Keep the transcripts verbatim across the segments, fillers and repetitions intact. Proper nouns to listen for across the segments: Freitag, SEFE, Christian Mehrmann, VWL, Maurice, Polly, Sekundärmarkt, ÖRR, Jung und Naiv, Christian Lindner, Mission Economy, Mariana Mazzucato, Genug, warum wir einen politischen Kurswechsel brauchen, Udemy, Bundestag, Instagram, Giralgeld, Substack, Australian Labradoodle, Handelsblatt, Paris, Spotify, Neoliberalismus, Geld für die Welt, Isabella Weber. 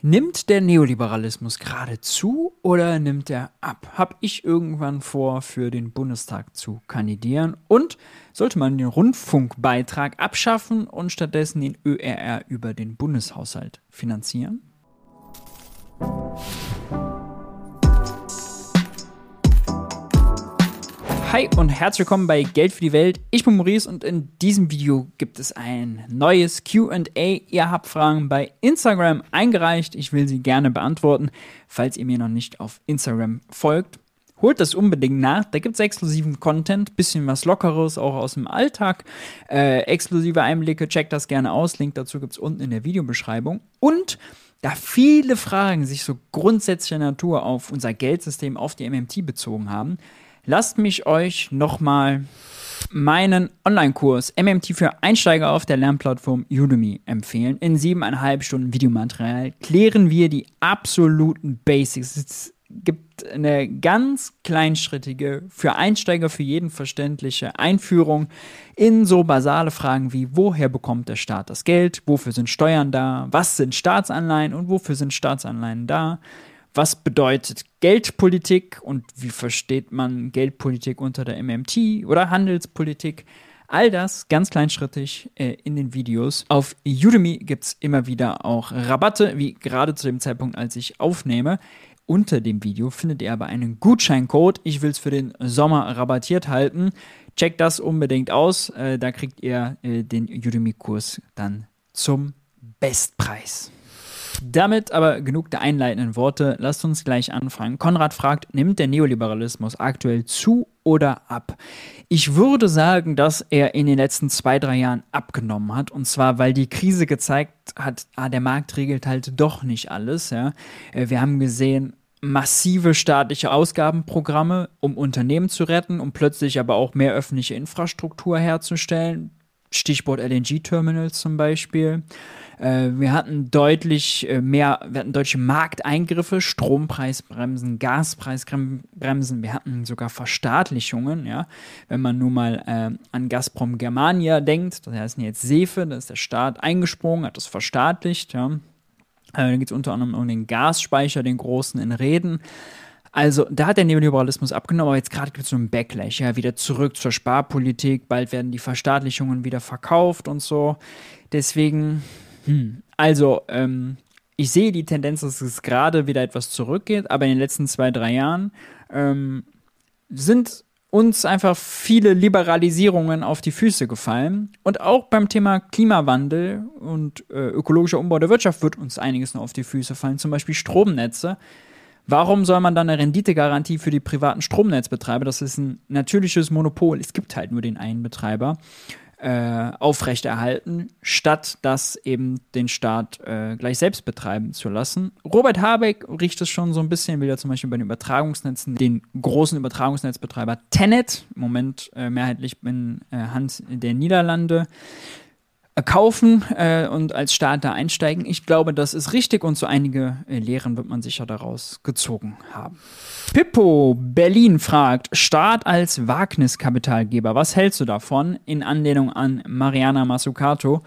Nimmt der Neoliberalismus gerade zu oder nimmt er ab? Habe ich irgendwann vor, für den Bundestag zu kandidieren? Und sollte man den Rundfunkbeitrag abschaffen und stattdessen den Ö R R über den Bundeshaushalt finanzieren? Hi und herzlich willkommen bei Geld für die Welt. Ich bin Maurice und in diesem Video gibt es ein neues Q und A. Ihr habt Fragen bei Instagram eingereicht. Ich will sie gerne beantworten. Falls ihr mir noch nicht auf Instagram folgt, holt das unbedingt nach. Da gibt es exklusiven Content, bisschen was Lockeres, auch aus dem Alltag. Äh, exklusive Einblicke, checkt das gerne aus. Link dazu gibt es unten in der Videobeschreibung. Und da viele Fragen sich so grundsätzlicher Natur auf unser Geldsystem, auf die M M T bezogen haben, lasst mich euch nochmal meinen Online-Kurs M M T für Einsteiger auf der Lernplattform Udemy empfehlen. In siebeneinhalb Stunden Videomaterial klären wir die absoluten Basics. Es gibt eine ganz kleinschrittige, für Einsteiger, für jeden verständliche Einführung in so basale Fragen wie: Woher bekommt der Staat das Geld? Wofür sind Steuern da? Was sind Staatsanleihen und wofür sind Staatsanleihen da? Was bedeutet Geldpolitik und wie versteht man Geldpolitik unter der M M T oder Handelspolitik? All das ganz kleinschrittig äh, in den Videos. Auf Udemy gibt es immer wieder auch Rabatte, wie gerade zu dem Zeitpunkt, als ich aufnehme. Unter dem Video findet ihr aber einen Gutscheincode. Ich will es für den Sommer rabattiert halten. Checkt das unbedingt aus. Äh, da kriegt ihr äh, den Udemy-Kurs dann zum Bestpreis. Damit aber genug der einleitenden Worte, lasst uns gleich anfangen. Konrad fragt, nimmt der Neoliberalismus aktuell zu oder ab? Ich würde sagen, dass er in den letzten zwei, drei Jahren abgenommen hat. Und zwar, weil die Krise gezeigt hat, ah, der Markt regelt halt doch nicht alles. Ja. Wir haben gesehen, massive staatliche Ausgabenprogramme, um Unternehmen zu retten, um plötzlich aber auch mehr öffentliche Infrastruktur herzustellen. Stichwort L N G-Terminals zum Beispiel. Äh, wir hatten deutlich mehr, wir hatten deutsche Markteingriffe, Strompreisbremsen, Gaspreisbremsen. Wir hatten sogar Verstaatlichungen. Ja? Wenn man nur mal äh, an Gazprom Germania denkt, das heißt jetzt SEFE, da ist der Staat eingesprungen, hat das verstaatlicht. Ja? Äh, da geht es unter anderem um den Gasspeicher, den großen in Reden. Also, da hat der Neoliberalismus abgenommen, aber jetzt gerade gibt es so einen Backlash, ja, wieder zurück zur Sparpolitik, bald werden die Verstaatlichungen wieder verkauft und so. Deswegen, hm. also, ähm, ich sehe die Tendenz, dass es gerade wieder etwas zurückgeht, aber in den letzten zwei, drei Jahren ähm, sind uns einfach viele Liberalisierungen auf die Füße gefallen. Und auch beim Thema Klimawandel und äh, ökologischer Umbau der Wirtschaft wird uns einiges noch auf die Füße fallen, zum Beispiel Stromnetze. Warum soll man dann eine Renditegarantie für die privaten Stromnetzbetreiber, das ist ein natürliches Monopol, es gibt halt nur den einen Betreiber, äh, aufrechterhalten, statt das eben den Staat äh, gleich selbst betreiben zu lassen? Robert Habeck riecht es schon so ein bisschen, will ja zum Beispiel bei den Übertragungsnetzen den großen Übertragungsnetzbetreiber Tennet, im Moment äh, mehrheitlich in äh, Hand der Niederlande, kaufen äh, und als Staat da einsteigen. Ich glaube, das ist richtig und so einige äh, Lehren wird man sicher daraus gezogen haben. Pippo Berlin fragt, Staat als Wagniskapitalgeber, was hältst du davon? In Anlehnung an Mariana Mazzucato.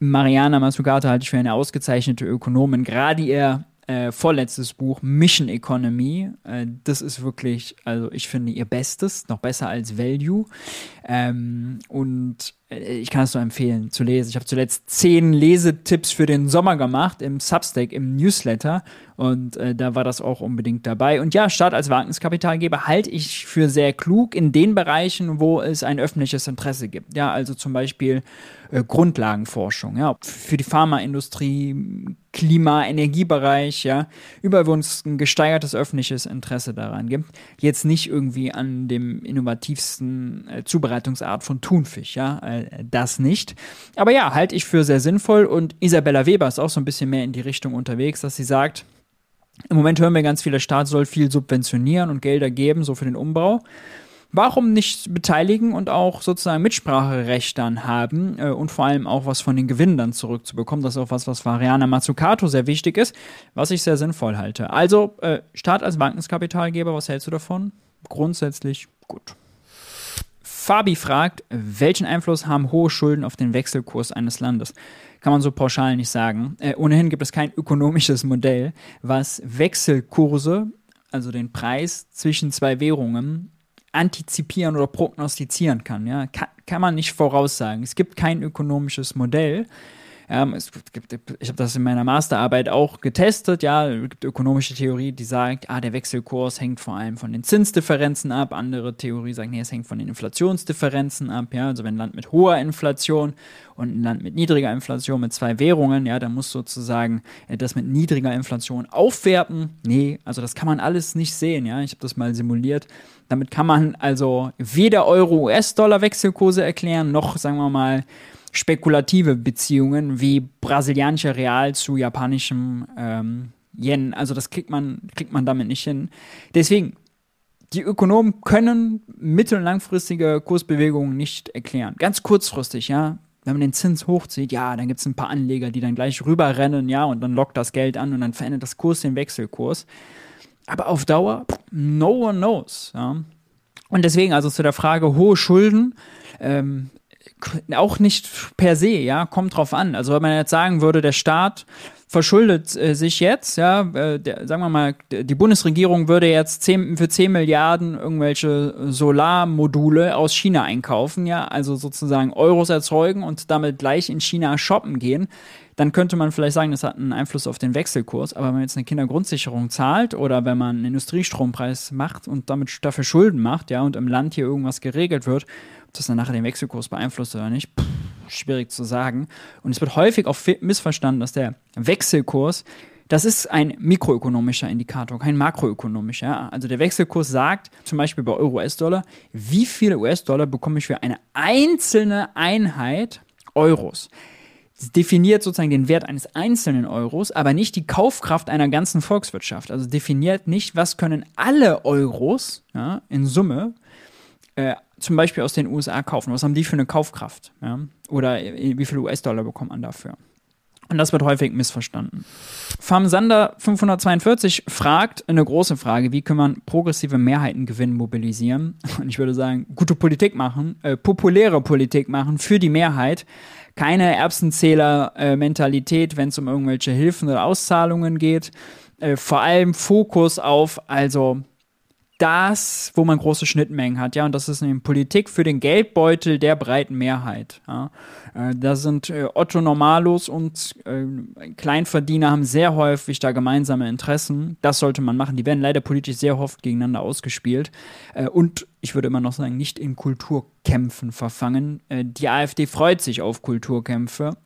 Mariana Mazzucato halte ich für eine ausgezeichnete Ökonomin, gerade ihr äh, vorletztes Buch Mission Economy, äh, das ist wirklich, also ich finde ihr Bestes, noch besser als Value ähm, und ich kann es nur empfehlen, zu lesen. Ich habe zuletzt zehn Lesetipps für den Sommer gemacht im Substack, im Newsletter. Und äh, da war das auch unbedingt dabei. Und ja, Staat als Wagniskapitalgeber halte ich für sehr klug in den Bereichen, wo es ein öffentliches Interesse gibt. Ja, also zum Beispiel äh, Grundlagenforschung, ja, für die Pharmaindustrie, Klima-, Energiebereich, ja, überall, wo es ein gesteigertes öffentliches Interesse daran gibt. Jetzt nicht irgendwie an dem innovativsten äh, Zubereitungsart von Thunfisch, ja. Äh, Das nicht. Aber ja, halte ich für sehr sinnvoll und Isabella Weber ist auch so ein bisschen mehr in die Richtung unterwegs, dass sie sagt, im Moment hören wir ganz viel, der Staat soll viel subventionieren und Gelder geben, so für den Umbau. Warum nicht beteiligen und auch sozusagen Mitspracherecht dann haben äh, und vor allem auch was von den Gewinnen dann zurückzubekommen? Das ist auch was, was für Mariana Mazzucato sehr wichtig ist, was ich sehr sinnvoll halte. Also äh, Staat als Wagniskapitalgeber, was hältst du davon? Grundsätzlich gut. Fabi fragt, welchen Einfluss haben hohe Schulden auf den Wechselkurs eines Landes? kann man so pauschal nicht sagen. Äh, ohnehin gibt es kein ökonomisches Modell, was Wechselkurse, also den Preis zwischen zwei Währungen, antizipieren oder prognostizieren kann. Ja? Ka- kann man nicht voraussagen. Es gibt kein ökonomisches Modell. Ähm, es gibt, ich habe das in meiner Masterarbeit auch getestet. Ja, es gibt ökonomische Theorie, die sagt, ah, der Wechselkurs hängt vor allem von den Zinsdifferenzen ab. Andere Theorie sagen, nee, es hängt von den Inflationsdifferenzen ab. Ja, also wenn ein Land mit hoher Inflation und ein Land mit niedriger Inflation mit zwei Währungen, ja, dann muss sozusagen äh, das mit niedriger Inflation aufwerten. Nee, also das kann man alles nicht sehen. Ja, ich habe das mal simuliert. Damit kann man also weder Euro-U S-Dollar-Wechselkurse erklären, noch, sagen wir mal, spekulative Beziehungen wie brasilianischer Real zu japanischem ähm, Yen. Also das kriegt man, kriegt man damit nicht hin. Deswegen, die Ökonomen können mittel- und langfristige Kursbewegungen nicht erklären. Ganz kurzfristig, ja. Wenn man den Zins hochzieht, ja, dann gibt es ein paar Anleger, die dann gleich rüberrennen, ja, und dann lockt das Geld an und dann verändert das Kurs den Wechselkurs. Aber auf Dauer, no one knows. Ja. Und deswegen, also zu der Frage, hohe Schulden, ähm, auch nicht per se, ja, kommt drauf an. Also wenn man jetzt sagen würde, der Staat verschuldet äh, sich jetzt, ja, äh, der, sagen wir mal, die Bundesregierung würde jetzt zehn, für zehn Milliarden irgendwelche Solarmodule aus China einkaufen, ja, also sozusagen Euros erzeugen und damit gleich in China shoppen gehen, dann könnte man vielleicht sagen, das hat einen Einfluss auf den Wechselkurs. Aber wenn man jetzt eine Kindergrundsicherung zahlt oder wenn man einen Industriestrompreis macht und damit dafür Schulden macht, ja, und im Land hier irgendwas geregelt wird, das dann nachher den Wechselkurs beeinflusst oder nicht, pff, schwierig zu sagen. Und es wird häufig auch missverstanden, dass der Wechselkurs, das ist ein mikroökonomischer Indikator, kein makroökonomischer. Also der Wechselkurs sagt, zum Beispiel bei Euro-U S-Dollar, wie viele U S-Dollar bekomme ich für eine einzelne Einheit Euros? Es definiert sozusagen den Wert eines einzelnen Euros, aber nicht die Kaufkraft einer ganzen Volkswirtschaft. Also definiert nicht, was können alle Euros, ja, in Summe äh, zum Beispiel aus den U S A kaufen. Was haben die für eine Kaufkraft? Ja? Oder wie viele U S-Dollar bekommt man dafür? Und das wird häufig missverstanden. Famsander fünfhundertzweiundvierzig fragt eine große Frage: Wie kann man progressive Mehrheitengewinn mobilisieren? Und ich würde sagen, gute Politik machen, äh, populäre Politik machen für die Mehrheit. Keine Erbsenzähler-Mentalität, wenn es um irgendwelche Hilfen oder Auszahlungen geht. Äh, vor allem Fokus auf, also das, wo man große Schnittmengen hat, ja, und das ist eine Politik für den Geldbeutel der breiten Mehrheit. Ja. Äh, da sind äh, Otto Normalos und äh, Kleinverdiener haben sehr häufig da gemeinsame Interessen. Das sollte man machen. Die werden leider politisch sehr oft gegeneinander ausgespielt. Äh, und ich würde immer noch sagen, nicht in Kulturkämpfen verfangen. Äh, die AfD freut sich auf Kulturkämpfe.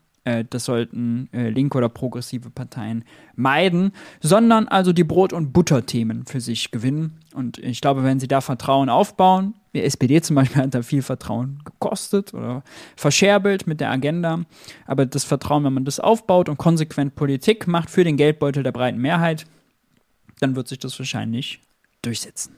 Das sollten äh, linke oder progressive Parteien meiden, sondern also die Brot- und Butter-Themen für sich gewinnen. Und ich glaube, wenn sie da Vertrauen aufbauen, die S P D zum Beispiel hat da viel Vertrauen gekostet oder verscherbelt mit der Agenda, aber das Vertrauen, wenn man das aufbaut und konsequent Politik macht für den Geldbeutel der breiten Mehrheit, dann wird sich das wahrscheinlich durchsetzen.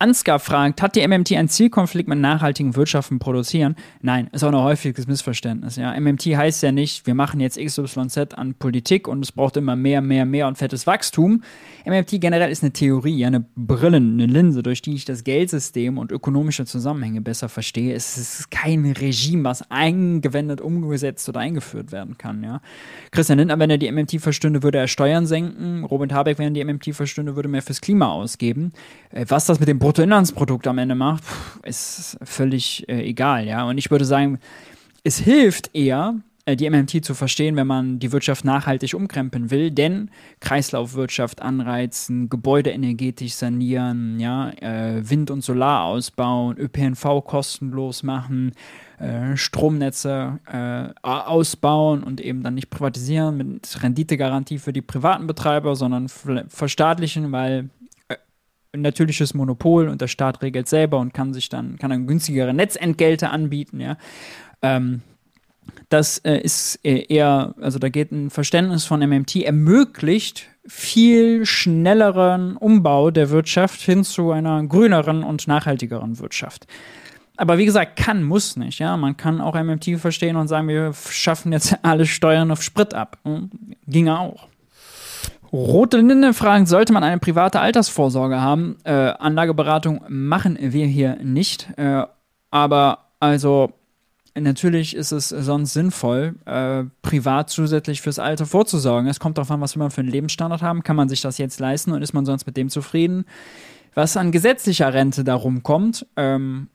Ansgar fragt, hat die M M T einen Zielkonflikt mit nachhaltigen Wirtschaften produzieren? Nein, ist auch ein häufiges Missverständnis. Ja. M M T heißt ja nicht, wir machen jetzt X Y Z an Politik und es braucht immer mehr, mehr, mehr und fettes Wachstum. M M T generell ist eine Theorie, ja, eine Brille, eine Linse, durch die ich das Geldsystem und ökonomische Zusammenhänge besser verstehe. Es ist kein Regime, was eingewendet, umgesetzt oder eingeführt werden kann. Ja. Christian Lindner, wenn er die M M T verstünde, würde er Steuern senken. Robert Habeck, wenn er die M M T verstünde, würde mehr fürs Klima ausgeben. Was das mit dem Bruttoinlandsprodukt am Ende macht, ist völlig äh, egal, ja. Und ich würde sagen, es hilft eher, die M M T zu verstehen, wenn man die Wirtschaft nachhaltig umkrempeln will, denn Kreislaufwirtschaft anreizen, Gebäude energetisch sanieren, ja, äh, Wind- und Solar ausbauen, Ö P N V kostenlos machen, äh, Stromnetze äh, ausbauen und eben dann nicht privatisieren mit Renditegarantie für die privaten Betreiber, sondern verstaatlichen, weil ein natürliches Monopol und der Staat regelt selber und kann sich dann, kann dann günstigere Netzentgelte anbieten, ja. Ähm, das äh, ist eher, also da geht ein Verständnis von M M T, ermöglicht viel schnelleren Umbau der Wirtschaft hin zu einer grüneren und nachhaltigeren Wirtschaft. Aber wie gesagt, kann, muss nicht, ja. Man kann auch M M T verstehen und sagen, wir schaffen jetzt alle Steuern auf Sprit ab. Hm? Ginge auch. Rote Linde fragen, sollte man eine private Altersvorsorge haben? Äh, Anlageberatung machen wir hier nicht. Äh, aber also natürlich ist es sonst sinnvoll, äh, privat zusätzlich fürs Alter vorzusorgen. Es kommt darauf an, was wir für einen Lebensstandard haben. Kann man sich das jetzt leisten und ist man sonst mit dem zufrieden, was an gesetzlicher Rente darum kommt? Ähm,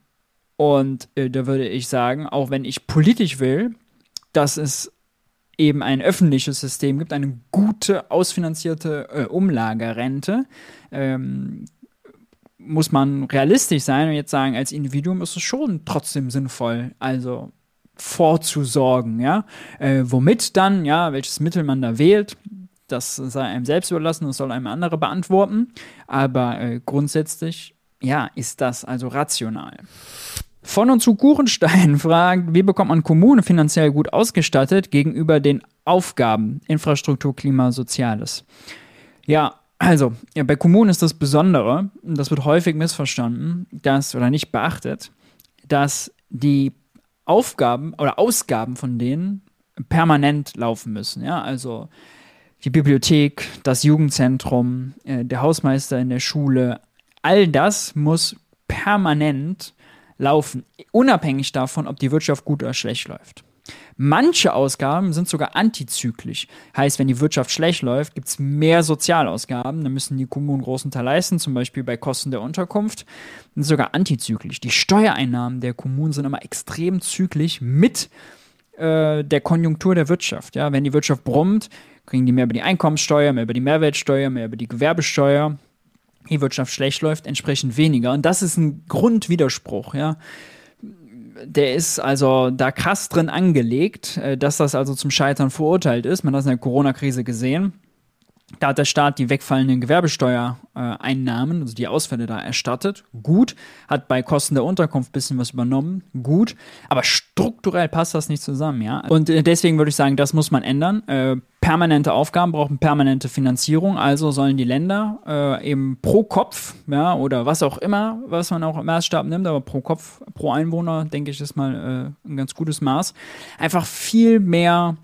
und äh, da würde ich sagen, auch wenn ich politisch will, dass es eben ein öffentliches System gibt, eine gute, ausfinanzierte äh, Umlagerente, ähm, muss man realistisch sein und jetzt sagen, als Individuum ist es schon trotzdem sinnvoll, also vorzusorgen, ja, äh, womit dann, ja, welches Mittel man da wählt, das sei einem selbst überlassen, das soll einem andere beantworten, aber äh, grundsätzlich, ja, ist das also rational. Von und zu Kuchenstein fragt, wie bekommt man Kommune finanziell gut ausgestattet gegenüber den Aufgaben Infrastruktur, Klima, Soziales? Ja, also, ja, bei Kommunen ist das Besondere, und das wird häufig missverstanden, dass, oder nicht beachtet, dass die Aufgaben oder Ausgaben von denen permanent laufen müssen. Ja? Also die Bibliothek, das Jugendzentrum, äh, der Hausmeister in der Schule, all das muss permanent laufen, unabhängig davon, ob die Wirtschaft gut oder schlecht läuft. Manche Ausgaben sind sogar antizyklisch. Heißt, wenn die Wirtschaft schlecht läuft, gibt es mehr Sozialausgaben. Dann müssen die Kommunen einen großen Teil leisten, zum Beispiel bei Kosten der Unterkunft. Das ist sogar antizyklisch. Die Steuereinnahmen der Kommunen sind immer extrem zyklisch mit äh, der Konjunktur der Wirtschaft. Ja, wenn die Wirtschaft brummt, kriegen die mehr über die Einkommensteuer, mehr über die Mehrwertsteuer, mehr über die Gewerbesteuer. Die Wirtschaft schlecht läuft, entsprechend weniger. Und das ist ein Grundwiderspruch, ja. Der ist also da krass drin angelegt, dass das also zum Scheitern verurteilt ist. Man hat es in der Corona-Krise gesehen. Da hat der Staat die wegfallenden Gewerbesteuereinnahmen, also die Ausfälle da, erstattet. Gut. Hat bei Kosten der Unterkunft ein bisschen was übernommen. Gut. Aber strukturell passt das nicht zusammen, ja. Und deswegen würde ich sagen, das muss man ändern. Äh, permanente Aufgaben brauchen permanente Finanzierung. Also sollen die Länder äh, eben pro Kopf, ja, oder was auch immer, was man auch im Maßstab nimmt, aber pro Kopf, pro Einwohner, denke ich, ist mal äh, ein ganz gutes Maß, einfach viel mehr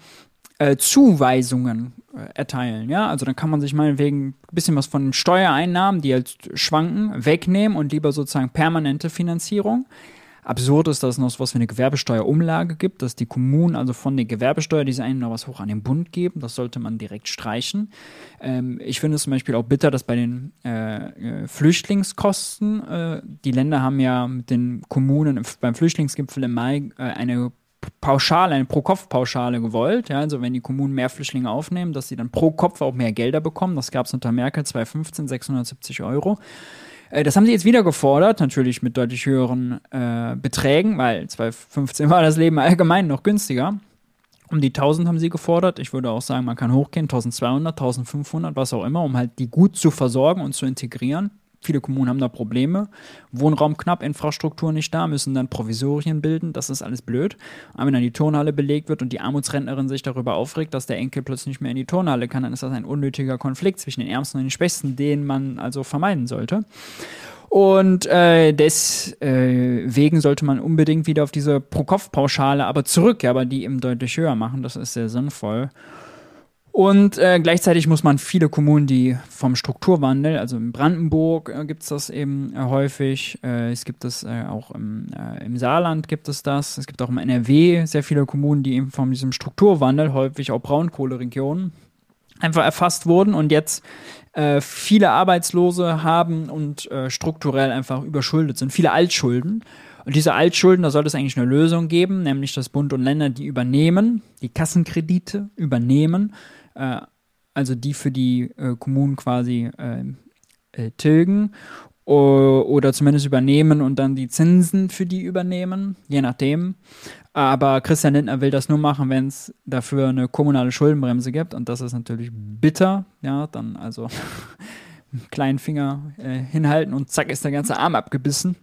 Äh, Zuweisungen äh, erteilen, ja, also dann kann man sich meinetwegen ein bisschen was von Steuereinnahmen, die halt schwanken, wegnehmen und lieber sozusagen permanente Finanzierung. Absurd ist, dass es noch so was wie eine Gewerbesteuerumlage gibt, dass die Kommunen also von der Gewerbesteuer diese einen noch was hoch an den Bund geben, das sollte man direkt streichen. Ähm, ich finde es zum Beispiel auch bitter, dass bei den äh, äh, Flüchtlingskosten, äh, die Länder haben ja mit den Kommunen im, beim Flüchtlingsgipfel im Mai äh, eine Pauschale, eine Pro-Kopf-Pauschale gewollt. Ja, also wenn die Kommunen mehr Flüchtlinge aufnehmen, dass sie dann pro Kopf auch mehr Gelder bekommen. Das gab es unter Merkel zwanzig fünfzehn, sechshundertsiebzig Euro. Äh, das haben sie jetzt wieder gefordert, natürlich mit deutlich höheren äh, Beträgen, weil zwanzig fünfzehn war das Leben allgemein noch günstiger. Um die tausend haben sie gefordert. Ich würde auch sagen, man kann hochgehen, zwölfhundert, fünfzehnhundert, was auch immer, um halt die gut zu versorgen und zu integrieren. Viele Kommunen haben da Probleme, Wohnraum knapp, Infrastruktur nicht da, müssen dann Provisorien bilden, das ist alles blöd. Aber wenn dann die Turnhalle belegt wird und die Armutsrentnerin sich darüber aufregt, dass der Enkel plötzlich nicht mehr in die Turnhalle kann, dann ist das ein unnötiger Konflikt zwischen den Ärmsten und den Schwächsten, den man also vermeiden sollte. Und äh, deswegen sollte man unbedingt wieder auf diese Pro-Kopf-Pauschale aber zurück, ja, aber die eben deutlich höher machen, das ist sehr sinnvoll. Und äh, gleichzeitig muss man viele Kommunen, die vom Strukturwandel, also in Brandenburg äh, gibt es das eben äh, häufig, äh, es gibt es äh, auch im, äh, im Saarland gibt es das, es gibt auch im N R W sehr viele Kommunen, die eben von diesem Strukturwandel, häufig auch Braunkohleregionen, einfach erfasst wurden und jetzt äh, viele Arbeitslose haben und äh, strukturell einfach überschuldet sind, viele Altschulden. Und diese Altschulden, da sollte es eigentlich eine Lösung geben, nämlich dass Bund und Länder die übernehmen, die Kassenkredite übernehmen, also die für die äh, Kommunen quasi äh, äh, tilgen o- oder zumindest übernehmen und dann die Zinsen für die übernehmen, je nachdem. Aber Christian Lindner will das nur machen, wenn es dafür eine kommunale Schuldenbremse gibt und das ist natürlich bitter, ja, dann also einen kleinen Finger äh, hinhalten und zack ist der ganze Arm abgebissen.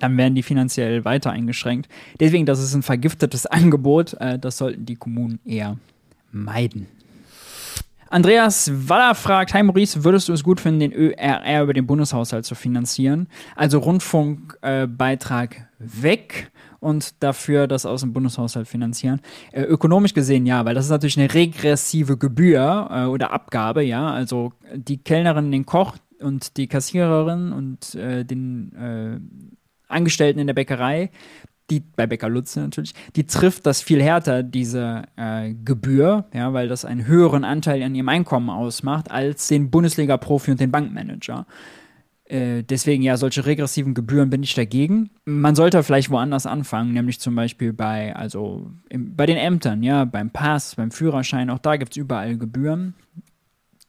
Dann werden die finanziell weiter eingeschränkt. Deswegen, das ist ein vergiftetes Angebot, äh, das sollten die Kommunen eher meiden. Andreas Waller fragt, hi Maurice, würdest du es gut finden, den Ö R R über den Bundeshaushalt zu finanzieren? Also Rundfunkbeitrag äh, weg und dafür das aus dem Bundeshaushalt finanzieren. Äh, ökonomisch gesehen ja, weil das ist natürlich eine regressive Gebühr äh, oder Abgabe, ja. Also die Kellnerin, den Koch und die Kassiererin und äh, den äh, Angestellten in der Bäckerei, die bei Becker Lutze natürlich, die trifft das viel härter, diese äh, Gebühr, ja, weil das einen höheren Anteil an ihrem Einkommen ausmacht als den Bundesliga-Profi und den Bankmanager. Äh, deswegen, ja, solche regressiven Gebühren bin ich dagegen. Man sollte vielleicht woanders anfangen, nämlich zum Beispiel bei, also im, bei den Ämtern, ja, beim Pass, beim Führerschein, auch da gibt es überall Gebühren,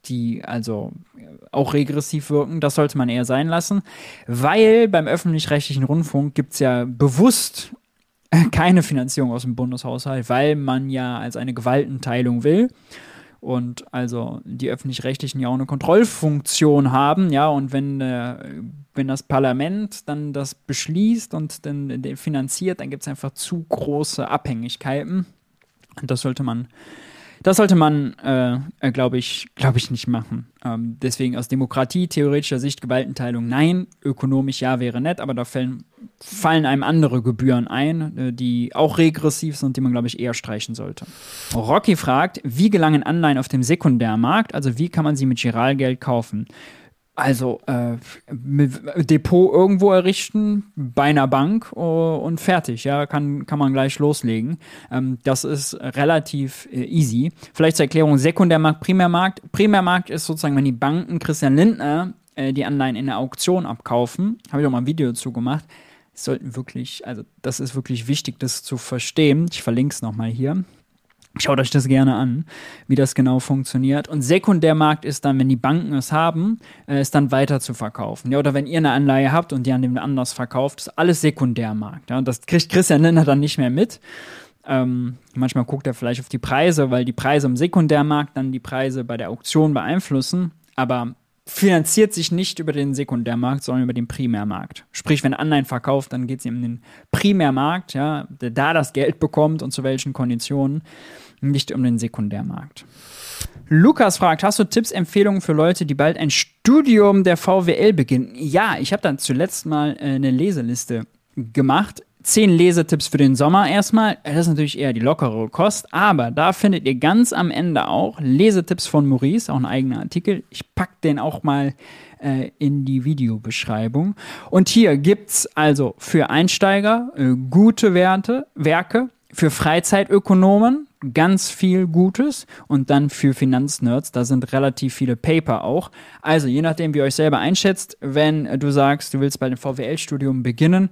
die also auch regressiv wirken. Das sollte man eher sein lassen, weil beim öffentlich-rechtlichen Rundfunk gibt es ja bewusst keine Finanzierung aus dem Bundeshaushalt, weil man ja als eine Gewaltenteilung will und also die Öffentlich-Rechtlichen ja auch eine Kontrollfunktion haben, ja, und wenn, äh, wenn das Parlament dann das beschließt und dann finanziert, dann gibt es einfach zu große Abhängigkeiten und das sollte man Das sollte man, äh, glaube ich, glaube ich, nicht machen. Ähm, deswegen aus demokratietheoretischer Sicht Gewaltenteilung nein, ökonomisch ja wäre nett, aber da fallen, fallen einem andere Gebühren ein, äh, die auch regressiv sind, die man, glaube ich, eher streichen sollte. Rocky fragt, wie gelangen Anleihen auf dem Sekundärmarkt? Also wie kann man sie mit Giralgeld kaufen? Also äh, Depot irgendwo errichten, bei einer Bank oh, und fertig, ja, kann, kann man gleich loslegen. Ähm, das ist relativ äh, easy. Vielleicht zur Erklärung, Sekundärmarkt, Primärmarkt. Primärmarkt ist sozusagen, wenn die Banken Christian Lindner äh, die Anleihen in der Auktion abkaufen. Habe ich auch mal ein Video dazu gemacht. Das sollten wirklich, also das ist wirklich wichtig, das zu verstehen. Ich verlinke es nochmal hier. Schaut euch das gerne an, wie das genau funktioniert. Und Sekundärmarkt ist dann, wenn die Banken es haben, äh, es dann weiter zu verkaufen. Ja, oder wenn ihr eine Anleihe habt und die an dem anders verkauft, ist alles Sekundärmarkt. Ja, und das kriegt Christian Lindner dann nicht mehr mit. Ähm, manchmal guckt er vielleicht auf die Preise, weil die Preise im Sekundärmarkt dann die Preise bei der Auktion beeinflussen. Aber finanziert sich nicht über den Sekundärmarkt, sondern über den Primärmarkt. Sprich, wenn Anleihen verkauft, dann geht es ihm in den Primärmarkt, ja, der da das Geld bekommt und zu welchen Konditionen, nicht um den Sekundärmarkt. Lukas fragt, hast du Tipps, Empfehlungen für Leute, die bald ein Studium der V W L beginnen? Ja, ich habe dann zuletzt mal äh, eine Leseliste gemacht. Zehn Lesetipps für den Sommer erstmal. Das ist natürlich eher die lockere Kost, aber da findet ihr ganz am Ende auch Lesetipps von Maurice, auch ein eigener Artikel. Ich packe den auch mal äh, in die Videobeschreibung. Und hier gibt's also für Einsteiger äh, gute Werte, Werke, für Freizeitökonomen ganz viel Gutes und dann für Finanznerds, da sind relativ viele Paper auch. Also je nachdem, wie ihr euch selber einschätzt, wenn du sagst, du willst bei dem V W L-Studium beginnen,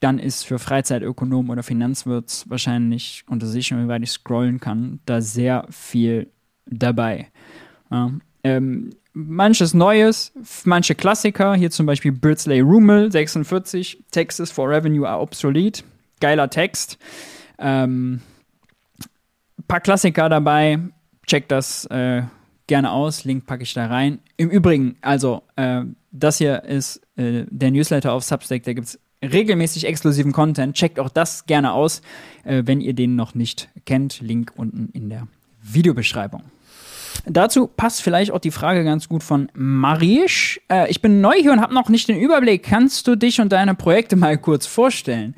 dann ist für Freizeitökonomen oder Finanzwirts wahrscheinlich, unter sich, inwieweit ich scrollen kann, da sehr viel dabei. Ja, ähm, manches Neues, manche Klassiker, hier zum Beispiel Birdsley Rumel, sechsundvierzig, Taxes for Revenue are obsolete, geiler Text. Ähm, paar Klassiker dabei, check das äh, gerne aus, Link packe ich da rein. Im Übrigen, also äh, das hier ist äh, der Newsletter auf Substack, da gibt es regelmäßig exklusiven Content, checkt auch das gerne aus, äh, wenn ihr den noch nicht kennt, Link unten in der Videobeschreibung. Dazu passt vielleicht auch die Frage ganz gut von Marisch. Äh, ich bin neu hier und habe noch nicht den Überblick, kannst du dich und deine Projekte mal kurz vorstellen?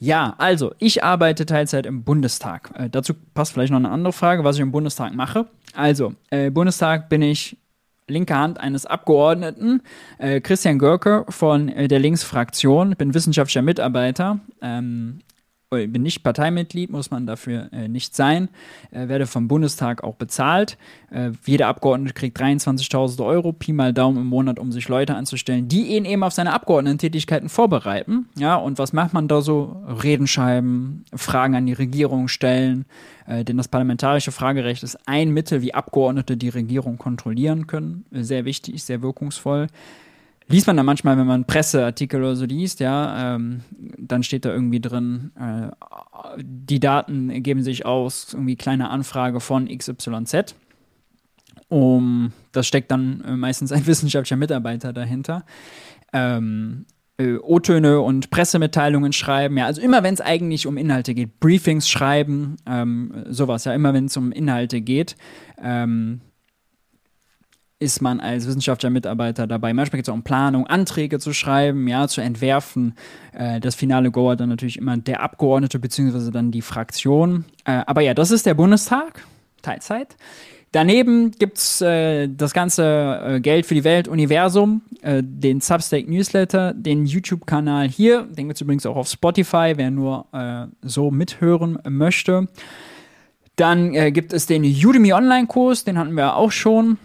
Ja, also, ich arbeite Teilzeit im Bundestag. Äh, dazu passt vielleicht noch eine andere Frage, was ich im Bundestag mache. Also, äh, Bundestag bin ich linke Hand eines Abgeordneten, äh, Christian Görke von äh, der Linksfraktion. Bin wissenschaftlicher Mitarbeiter, ähm, bin nicht Parteimitglied, muss man dafür äh, nicht sein. Äh, werde vom Bundestag auch bezahlt. Äh, jeder Abgeordnete kriegt dreiundzwanzigtausend Euro, Pi mal Daumen im Monat, um sich Leute anzustellen, die ihn eben auf seine Abgeordnetentätigkeiten vorbereiten. Ja, und was macht man da so? Reden schreiben, Fragen an die Regierung stellen. Äh, denn das parlamentarische Fragerecht ist ein Mittel, wie Abgeordnete die Regierung kontrollieren können. Sehr wichtig, sehr wirkungsvoll. Liest man dann manchmal, wenn man Presseartikel oder so liest, ja, ähm, dann steht da irgendwie drin, äh, die Daten geben sich aus, irgendwie kleine Anfrage von X Y Z. Um, das steckt dann äh, meistens ein wissenschaftlicher Mitarbeiter dahinter. Ähm, äh, O-Töne und Pressemitteilungen schreiben, ja, also immer wenn es eigentlich um Inhalte geht, Briefings schreiben, ähm, sowas, ja, immer wenn es um Inhalte geht, ähm, ist man als wissenschaftlicher Mitarbeiter dabei. Manchmal geht es auch um Planung, Anträge zu schreiben, ja, zu entwerfen. Äh, das finale Go hat dann natürlich immer der Abgeordnete beziehungsweise dann die Fraktion. Äh, aber ja, das ist der Bundestag. Teilzeit. Daneben gibt's äh, das ganze äh, Geld für die Welt Universum, äh, den Substack Newsletter, den YouTube-Kanal hier, den gibt's übrigens auch auf Spotify, wer nur äh, so mithören möchte. Dann äh, gibt es den Udemy Online-Kurs, den hatten wir auch schon.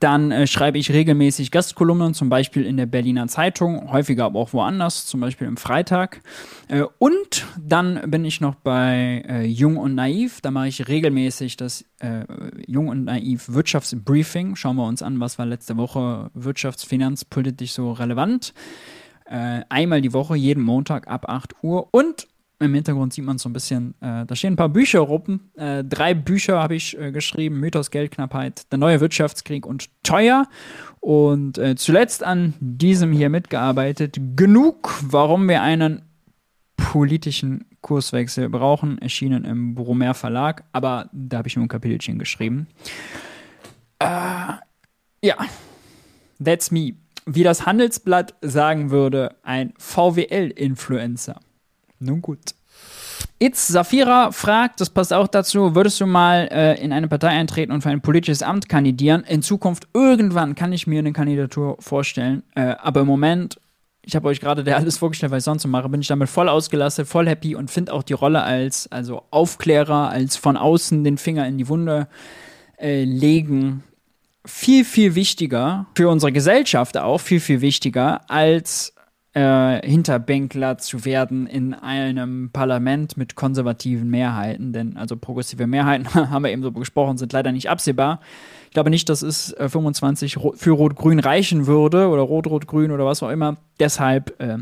Dann äh, schreibe ich regelmäßig Gastkolumnen, zum Beispiel in der Berliner Zeitung, häufiger aber auch woanders, zum Beispiel im Freitag. Äh, und dann bin ich noch bei äh, Jung und Naiv, da mache ich regelmäßig das äh, Jung und Naiv Wirtschaftsbriefing. Schauen wir uns an, was war letzte Woche wirtschafts-, finanzpolitisch so relevant. Äh, einmal die Woche, jeden Montag ab acht Uhr. Und im Hintergrund sieht man so ein bisschen, äh, da stehen ein paar Bücher rum. Äh, drei Bücher habe ich äh, geschrieben: Mythos Geldknappheit, Der neue Wirtschaftskrieg und Teuer. Und äh, zuletzt an diesem hier mitgearbeitet: Genug, warum wir einen politischen Kurswechsel brauchen, erschienen im Brumaire Verlag. Aber da habe ich nur ein Kapitelchen geschrieben. Äh, ja, that's me. Wie das Handelsblatt sagen würde, ein V W L-Influencer. Nun gut. Itz Safira fragt, das passt auch dazu, würdest du mal äh, in eine Partei eintreten und für ein politisches Amt kandidieren? In Zukunft irgendwann kann ich mir eine Kandidatur vorstellen, äh, aber im Moment, ich habe euch gerade der alles vorgestellt, was ich sonst so mache, bin ich damit voll ausgelastet, voll happy und finde auch die Rolle als also Aufklärer, als von außen den Finger in die Wunde äh, legen, viel, viel wichtiger, für unsere Gesellschaft auch, viel, viel wichtiger, als Äh, Hinterbänkler zu werden in einem Parlament mit konservativen Mehrheiten, denn also progressive Mehrheiten, haben wir eben so besprochen, sind leider nicht absehbar. Ich glaube nicht, dass es äh, fünfundzwanzig ro- für Rot-Grün reichen würde oder Rot-Rot-Grün oder was auch immer. Deshalb, äh,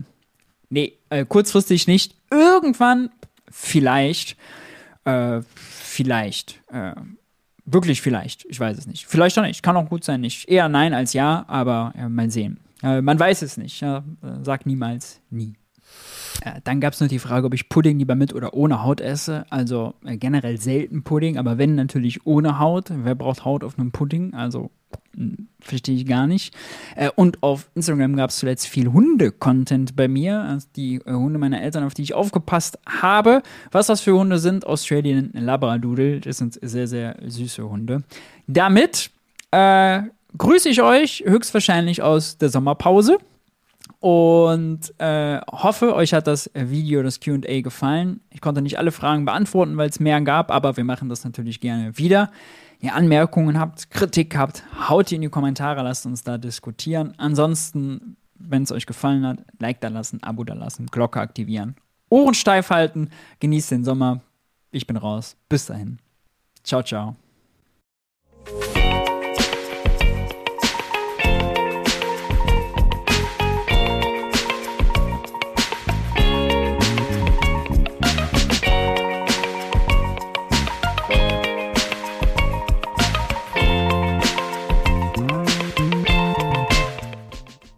nee, äh, kurzfristig nicht. Irgendwann vielleicht, äh, vielleicht, äh, wirklich vielleicht, ich weiß es nicht. Vielleicht auch nicht, kann auch gut sein, nicht. Eher nein als ja, aber äh, mal sehen. Man weiß es nicht. Ja. Sag niemals nie. Äh, dann gab es noch die Frage, ob ich Pudding lieber mit oder ohne Haut esse. Also äh, generell selten Pudding, aber wenn, natürlich ohne Haut. Wer braucht Haut auf einem Pudding? Also mh, verstehe ich gar nicht. Äh, und auf Instagram gab es zuletzt viel Hunde-Content bei mir. Also die äh, Hunde meiner Eltern, auf die ich aufgepasst habe. Was das für Hunde sind? Australian Labradoodle. Das sind sehr, sehr süße Hunde. Damit äh, grüße ich euch höchstwahrscheinlich aus der Sommerpause und äh, hoffe, euch hat das Video, das Q und A gefallen. Ich konnte nicht alle Fragen beantworten, weil es mehr gab, aber wir machen das natürlich gerne wieder. Wenn ihr Anmerkungen habt, Kritik habt, haut die in die Kommentare, lasst uns da diskutieren. Ansonsten, wenn es euch gefallen hat, Like da lassen, Abo da lassen, Glocke aktivieren, Ohren steif halten, genießt den Sommer. Ich bin raus. Bis dahin. Ciao, ciao.